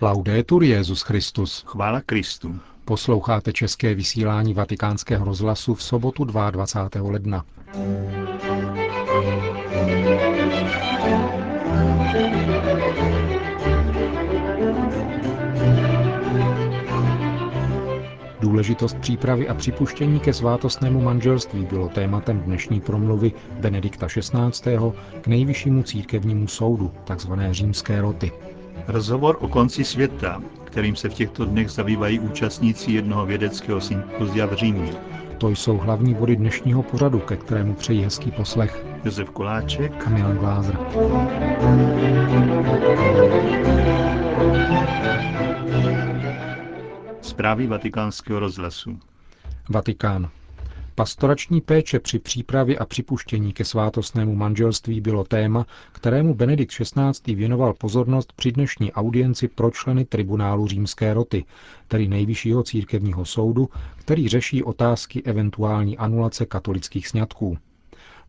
Laudetur Jesus Christus. Chvála Kristu. Posloucháte české vysílání Vatikánského rozhlasu v sobotu 22. ledna. Důležitost přípravy a připuštění ke svátostnému manželství bylo tématem dnešní promluvy Benedikta XVI. K nejvyššímu církevnímu soudu, takzvané Římské roty. Rozhovor o konci světa, kterým se v těchto dnech zabývají účastníci jednoho vědeckého sympozia v Římě. To jsou hlavní body dnešního pořadu, ke kterému přeji hezký poslech. Josef Koláček a Milan Glázer. Zprávy Vatikánského rozhlasu. Vatikán. Pastorační péče při přípravě a připuštění ke svátostnému manželství bylo téma, kterému Benedikt XVI. Věnoval pozornost při dnešní audienci pro členy Tribunálu Římské roty, tedy nejvyššího církevního soudu, který řeší otázky eventuální anulace katolických sňatků.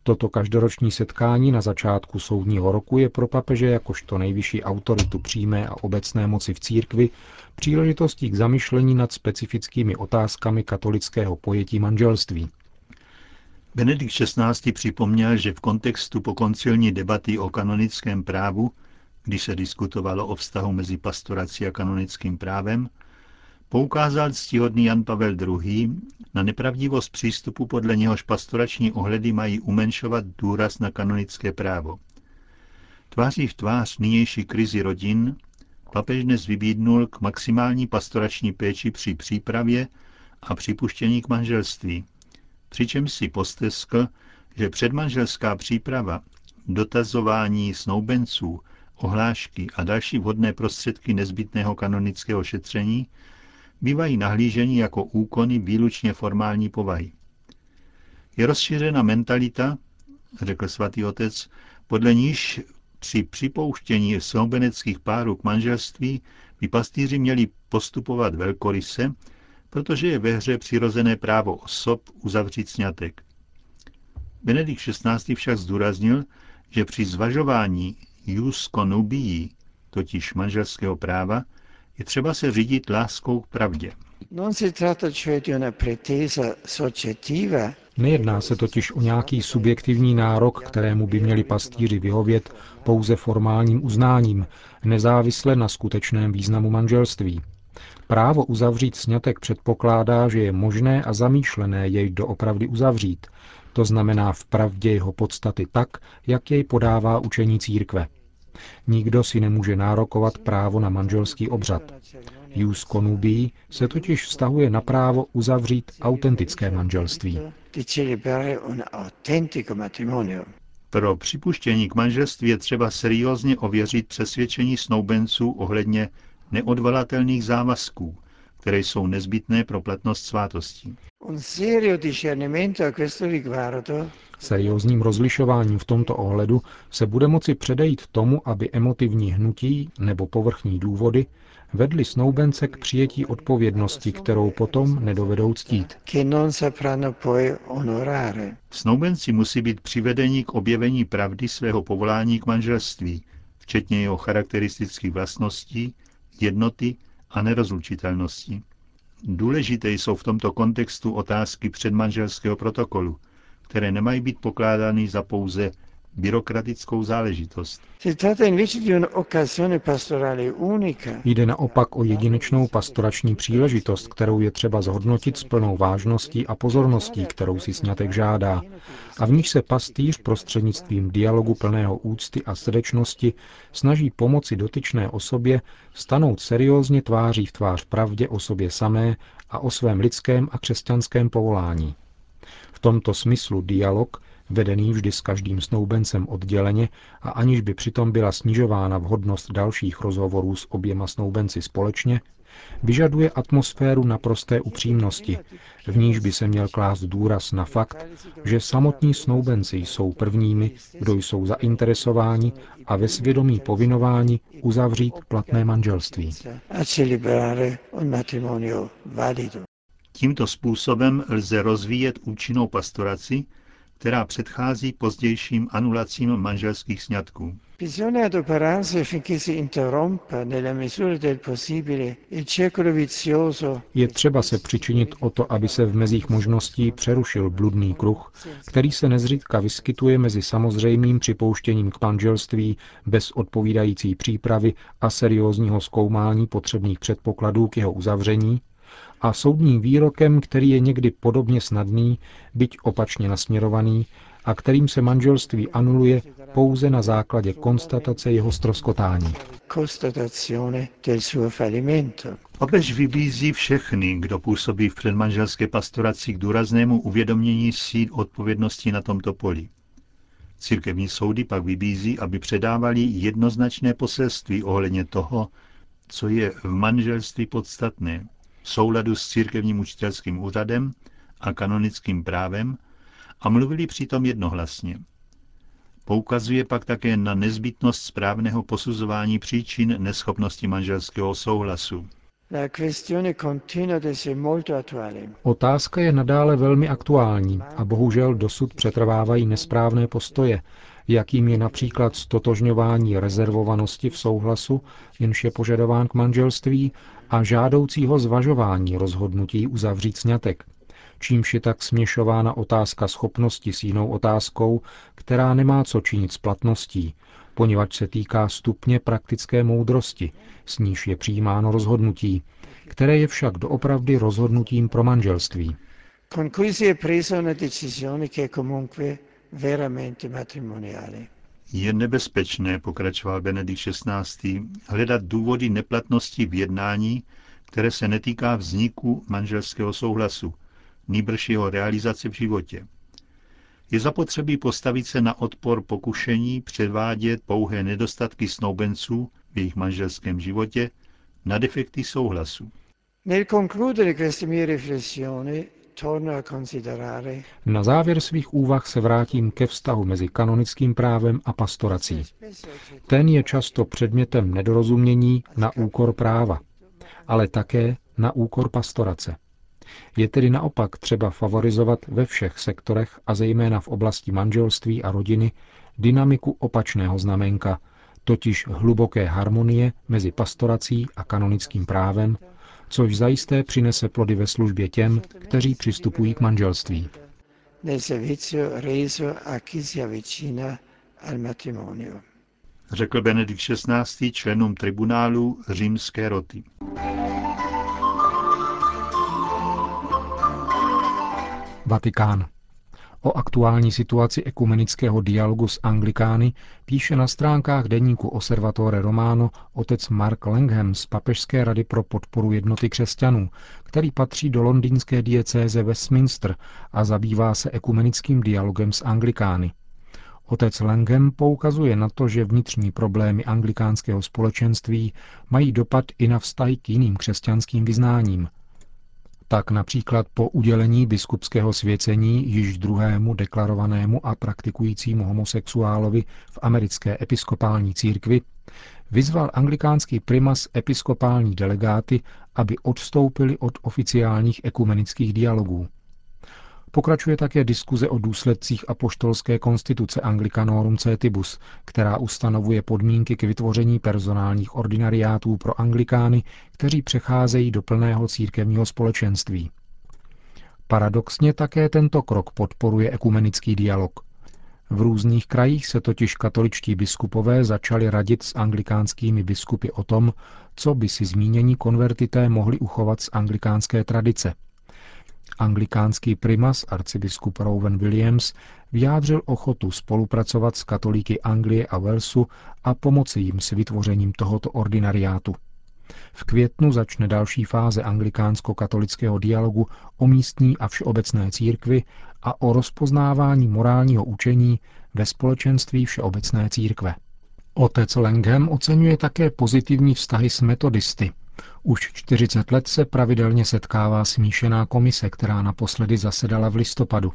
Toto každoroční setkání na začátku soudního roku je pro papeže jakožto nejvyšší autoritu přímé a obecné moci v církvi příležitostí k zamyšlení nad specifickými otázkami katolického pojetí manželství. Benedikt XVI. Připomněl, že v kontextu pokoncilní debaty o kanonickém právu, kdy se diskutovalo o vztahu mezi pastorací a kanonickým právem, poukázal ctihodný Jan Pavel II. Na nepravdivost přístupu, podle něhož pastorační ohledy mají umenšovat důraz na kanonické právo. Tváří v tvář nynější krizi rodin papež dnes vybídnul k maximální pastorační péči při přípravě a připuštění k manželství, přičemž si posteskl, že předmanželská příprava, dotazování snoubenců, ohlášky a další vhodné prostředky nezbytného kanonického šetření bývají nahlíženi jako úkony výlučně formální povahy. Je rozšířena mentalita, řekl svatý otec, podle níž při připouštění snoubeneckých párů k manželství by pastýři měli postupovat velkoryse, protože je ve hře přirozené právo osob uzavřít sňatek. Benedikt XVI. Však zdůraznil, že při zvažování jus connubii, totiž manželského práva, je třeba se řídit láskou k pravdě. Nejedná se totiž o nějaký subjektivní nárok, kterému by měli pastýři vyhovět pouze formálním uznáním, nezávisle na skutečném významu manželství. Právo uzavřít sňatek předpokládá, že je možné a zamýšlené jej doopravdy uzavřít, to znamená v pravdě jeho podstaty tak, jak jej podává učení církve. Nikdo si nemůže nárokovat právo na manželský obřad. Jus connubii se totiž vztahuje na právo uzavřít autentické manželství. Pro připuštění k manželství je třeba seriózně ověřit přesvědčení snoubenců ohledně neodvolatelných závazků, které jsou nezbytné pro platnost svátostí. Seriózním rozlišováním v tomto ohledu se bude moci předejít tomu, aby emotivní hnutí nebo povrchní důvody vedly snoubence k přijetí odpovědnosti, kterou potom nedovedou ctít. Snoubenci musí být přivedeni k objevení pravdy svého povolání k manželství, včetně jeho charakteristických vlastností, jednoty a nerozlučitelnosti. Důležité jsou v tomto kontextu otázky předmanželského protokolu, které nemají být pokládány za pouze byrokratickou záležitost. Jde naopak o jedinečnou pastorační příležitost, kterou je třeba zhodnotit s plnou vážností a pozorností, kterou si sňatek žádá, a v níž se pastýř prostřednictvím dialogu plného úcty a srdečnosti snaží pomoci dotyčné osobě stanout seriózně tváří v tvář pravdě o sobě samé a o svém lidském a křesťanském povolání. V tomto smyslu dialog, vedený vždy s každým snoubencem odděleně a aniž by přitom byla snižována vhodnost dalších rozhovorů s oběma snoubenci společně, vyžaduje atmosféru naprosté upřímnosti, v níž by se měl klást důraz na fakt, že samotní snoubenci jsou prvními, kdo jsou zainteresováni a ve svědomí povinováni uzavřít platné manželství. Tímto způsobem lze rozvíjet účinnou pastoraci, která předchází pozdějším anulacím manželských sňatků. Bisogna adoperarsi affinché si interrompa nella misura del possibile il circolo vizioso. Je třeba se přičinit o to, aby se v mezích možností přerušil bludný kruh, který se nezřídka vyskytuje mezi samozřejmým připouštěním k manželství bez odpovídající přípravy a seriózního zkoumání potřebných předpokladů k jeho uzavření a soudním výrokem, který je někdy podobně snadný, byť opačně nasměrovaný, a kterým se manželství anuluje pouze na základě konstatace jeho ztroskotání. Papež vybízí všechny, kdo působí v předmanželské pastoraci, k důraznému uvědomění síl odpovědnosti na tomto poli. Církevní soudy pak vybízí, aby předávali jednoznačné poselství ohledně toho, co je v manželství podstatné, v souladu s církevním učitelským úřadem a kanonickým právem, a mluvili přitom jednohlasně. Poukazuje pak také na nezbytnost správného posuzování příčin neschopnosti manželského souhlasu. Otázka je nadále velmi aktuální a bohužel dosud přetrvávají nesprávné postoje, jakým je například ztotožňování rezervovanosti v souhlasu, jenž je požadován k manželství, a žádoucího zvažování rozhodnutí uzavřít sňatek, čímž je tak směšována otázka schopnosti s jinou otázkou, která nemá co činit s platností, poněvadž se týká stupně praktické moudrosti, s níž je přijímáno rozhodnutí, které je však doopravdy rozhodnutím pro manželství. Je nebezpečné, pokračoval Benedikt XVI., hledat důvody neplatnosti v jednání, které se netýká vzniku manželského souhlasu, nýbrž jeho realizaci v životě. Je zapotřebí postavit se na odpor pokušení předvádět pouhé nedostatky snoubenců v jejich manželském životě na defekty souhlasu. Na závěr svých úvah se vrátím ke vztahu mezi kanonickým právem a pastorací. Ten je často předmětem nedorozumění na úkor práva, ale také na úkor pastorace. Je tedy naopak třeba favorizovat ve všech sektorech a zejména v oblasti manželství a rodiny dynamiku opačného znaménka, totiž hluboké harmonie mezi pastorací a kanonickým právem, což zajisté přinese plody ve službě těm, kteří přistupují k manželství. Řekl Benedikt XVI. Členům tribunálu Římské roty. Vatikán. O aktuální situaci ekumenického dialogu s anglikány píše na stránkách deníku Osservatore Romano otec Mark Langham z Papežské rady pro podporu jednoty křesťanů, který patří do londýnské diecéze Westminster a zabývá se ekumenickým dialogem s anglikány. Otec Langham poukazuje na to, že vnitřní problémy anglikánského společenství mají dopad i na vztahy k jiným křesťanským vyznáním. Tak například po udělení biskupského svěcení již druhému deklarovanému a praktikujícímu homosexuálovi v americké episkopální církvi vyzval anglikánský primas episkopální delegáty, aby odstoupili od oficiálních ekumenických dialogů. Pokračuje také diskuze o důsledcích apoštolské konstituce Anglikanorum Cetibus, která ustanovuje podmínky k vytvoření personálních ordinariátů pro anglikány, kteří přecházejí do plného církevního společenství. Paradoxně také tento krok podporuje ekumenický dialog. V různých krajích se totiž katoličtí biskupové začali radit s anglikánskými biskupy o tom, co by si zmínění konvertité mohli uchovat z anglikánské tradice. Anglikánský primas arcibiskup Rowan Williams vyjádřil ochotu spolupracovat s katolíky Anglie a Walesu a pomoci jim s vytvořením tohoto ordinariátu. V květnu začne další fáze anglikánsko-katolického dialogu o místní a všeobecné církvi a o rozpoznávání morálního učení ve společenství všeobecné církve. Otec Langham oceňuje také pozitivní vztahy s metodisty. Už 40 let se pravidelně setkává smíšená komise, která naposledy zasedala v listopadu.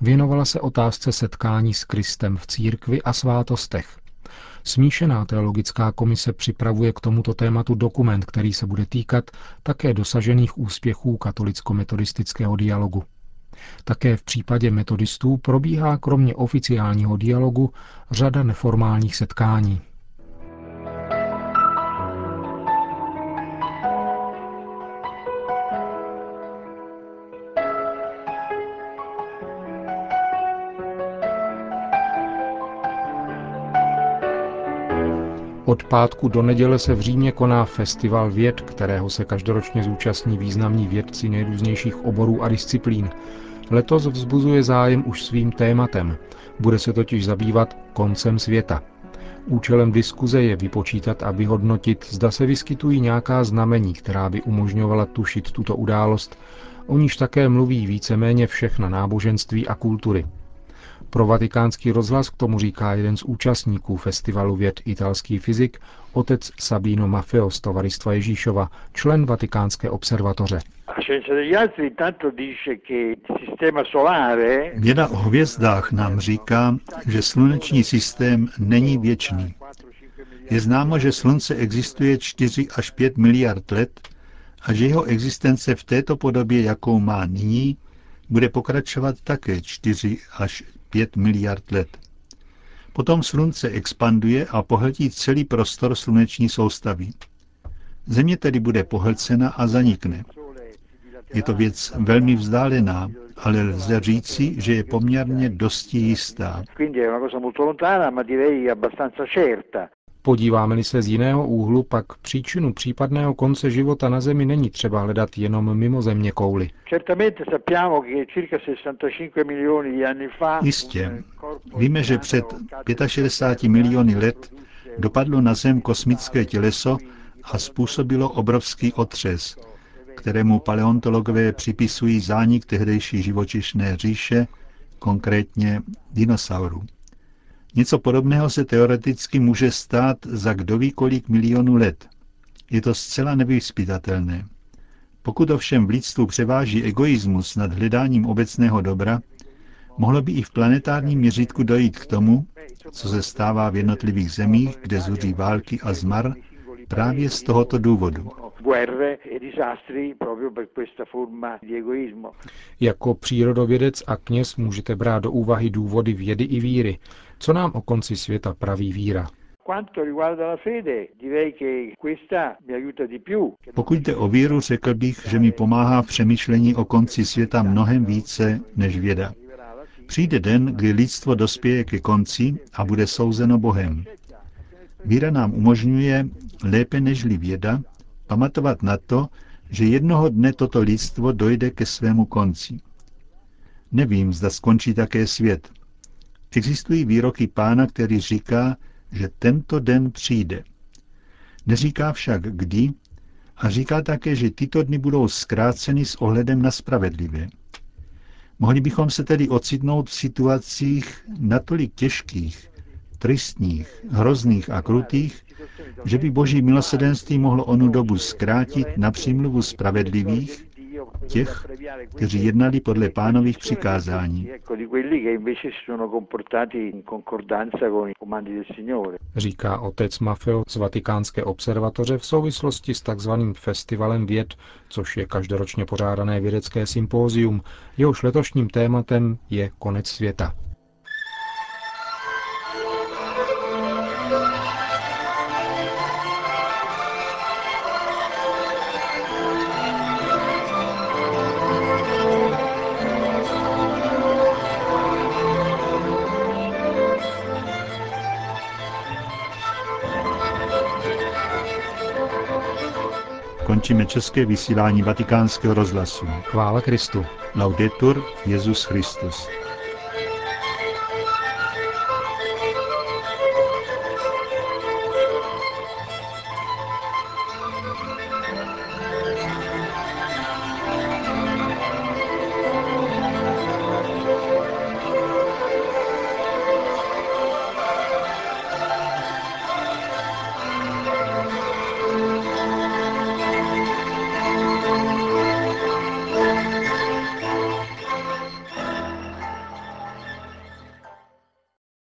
Věnovala se otázce setkání s Kristem v církvi a svátostech. Smíšená teologická komise připravuje k tomuto tématu dokument, který se bude týkat také dosažených úspěchů katolicko-metodistického dialogu. Také v případě metodistů probíhá kromě oficiálního dialogu řada neformálních setkání. Od pátku do neděle se v Římě koná festival věd, kterého se každoročně zúčastní významní vědci nejrůznějších oborů a disciplín. Letos vzbuzuje zájem už svým tématem. Bude se totiž zabývat koncem světa. Účelem diskuze je vypočítat a vyhodnotit, zda se vyskytují nějaká znamení, která by umožňovala tušit tuto událost, o níž také mluví víceméně všechna náboženství a kultury. Pro Vatikánský rozhlas k tomu říká jeden z účastníků festivalu věd, italský fyzik, otec Sabino Maffeo z Tovaristva Ježíšova, člen Vatikánské observatoře. Věda o hvězdách nám říká, že sluneční systém není věčný. Je známo, že slunce existuje 4 až 5 miliard let a že jeho existence v této podobě, jakou má nyní, bude pokračovat také 4 až 5 miliard let. Potom slunce expanduje a pohltí celý prostor sluneční soustavy. Země tedy bude pohlcena a zanikne. Je to věc velmi vzdálená, ale lze říci, že je poměrně dosti jistá. Podíváme-li se z jiného úhlu, pak příčinu případného konce života na Zemi není třeba hledat jenom mimo zeměkouli. Jistě. Víme, že před 65 miliony let dopadlo na Zem kosmické těleso a způsobilo obrovský otřes, kterému paleontologové připisují zánik tehdejší živočišné říše, konkrétně dinosaurů. Něco podobného se teoreticky může stát za kdo ví kolik milionů let. Je to zcela nevyzpytatelné. Pokud ovšem v lidstvu převáží egoismus nad hledáním obecného dobra, mohlo by i v planetárním měřítku dojít k tomu, co se stává v jednotlivých zemích, kde zuří války a zmar, právě z tohoto důvodu. Jako přírodovědec a kněz můžete brát do úvahy důvody vědy i víry. Co nám o konci světa praví víra? Pokud jde o víru, řekl bych, že mi pomáhá v přemýšlení o konci světa mnohem více než věda. Přijde den, kdy lidstvo dospěje ke konci a bude souzeno Bohem. Víra nám umožňuje lépe nežli věda pamatovat na to, že jednoho dne toto lidstvo dojde ke svému konci. Nevím, zda skončí také svět. Existují výroky Pána, který říká, že tento den přijde. Neříká však kdy a říká také, že tyto dny budou zkráceny s ohledem na spravedlivé. Mohli bychom se tedy ocitnout v situacích natolik těžkých, tristních, hrozných a krutých, že by Boží milosrdenství mohlo onu dobu zkrátit na přímluvu spravedlivých, těch, kteří jednali podle Pánových přikázání. Říká otec Maffeo z Vatikánské observatoře v souvislosti s takzvaným festivalem věd, což je každoročně pořádané vědecké sympózium. Jehož letošním tématem je konec světa. Končíme české vysílání Vatikánského rozhlasu. Chvála Kristu. Laudetur Jesus Christus.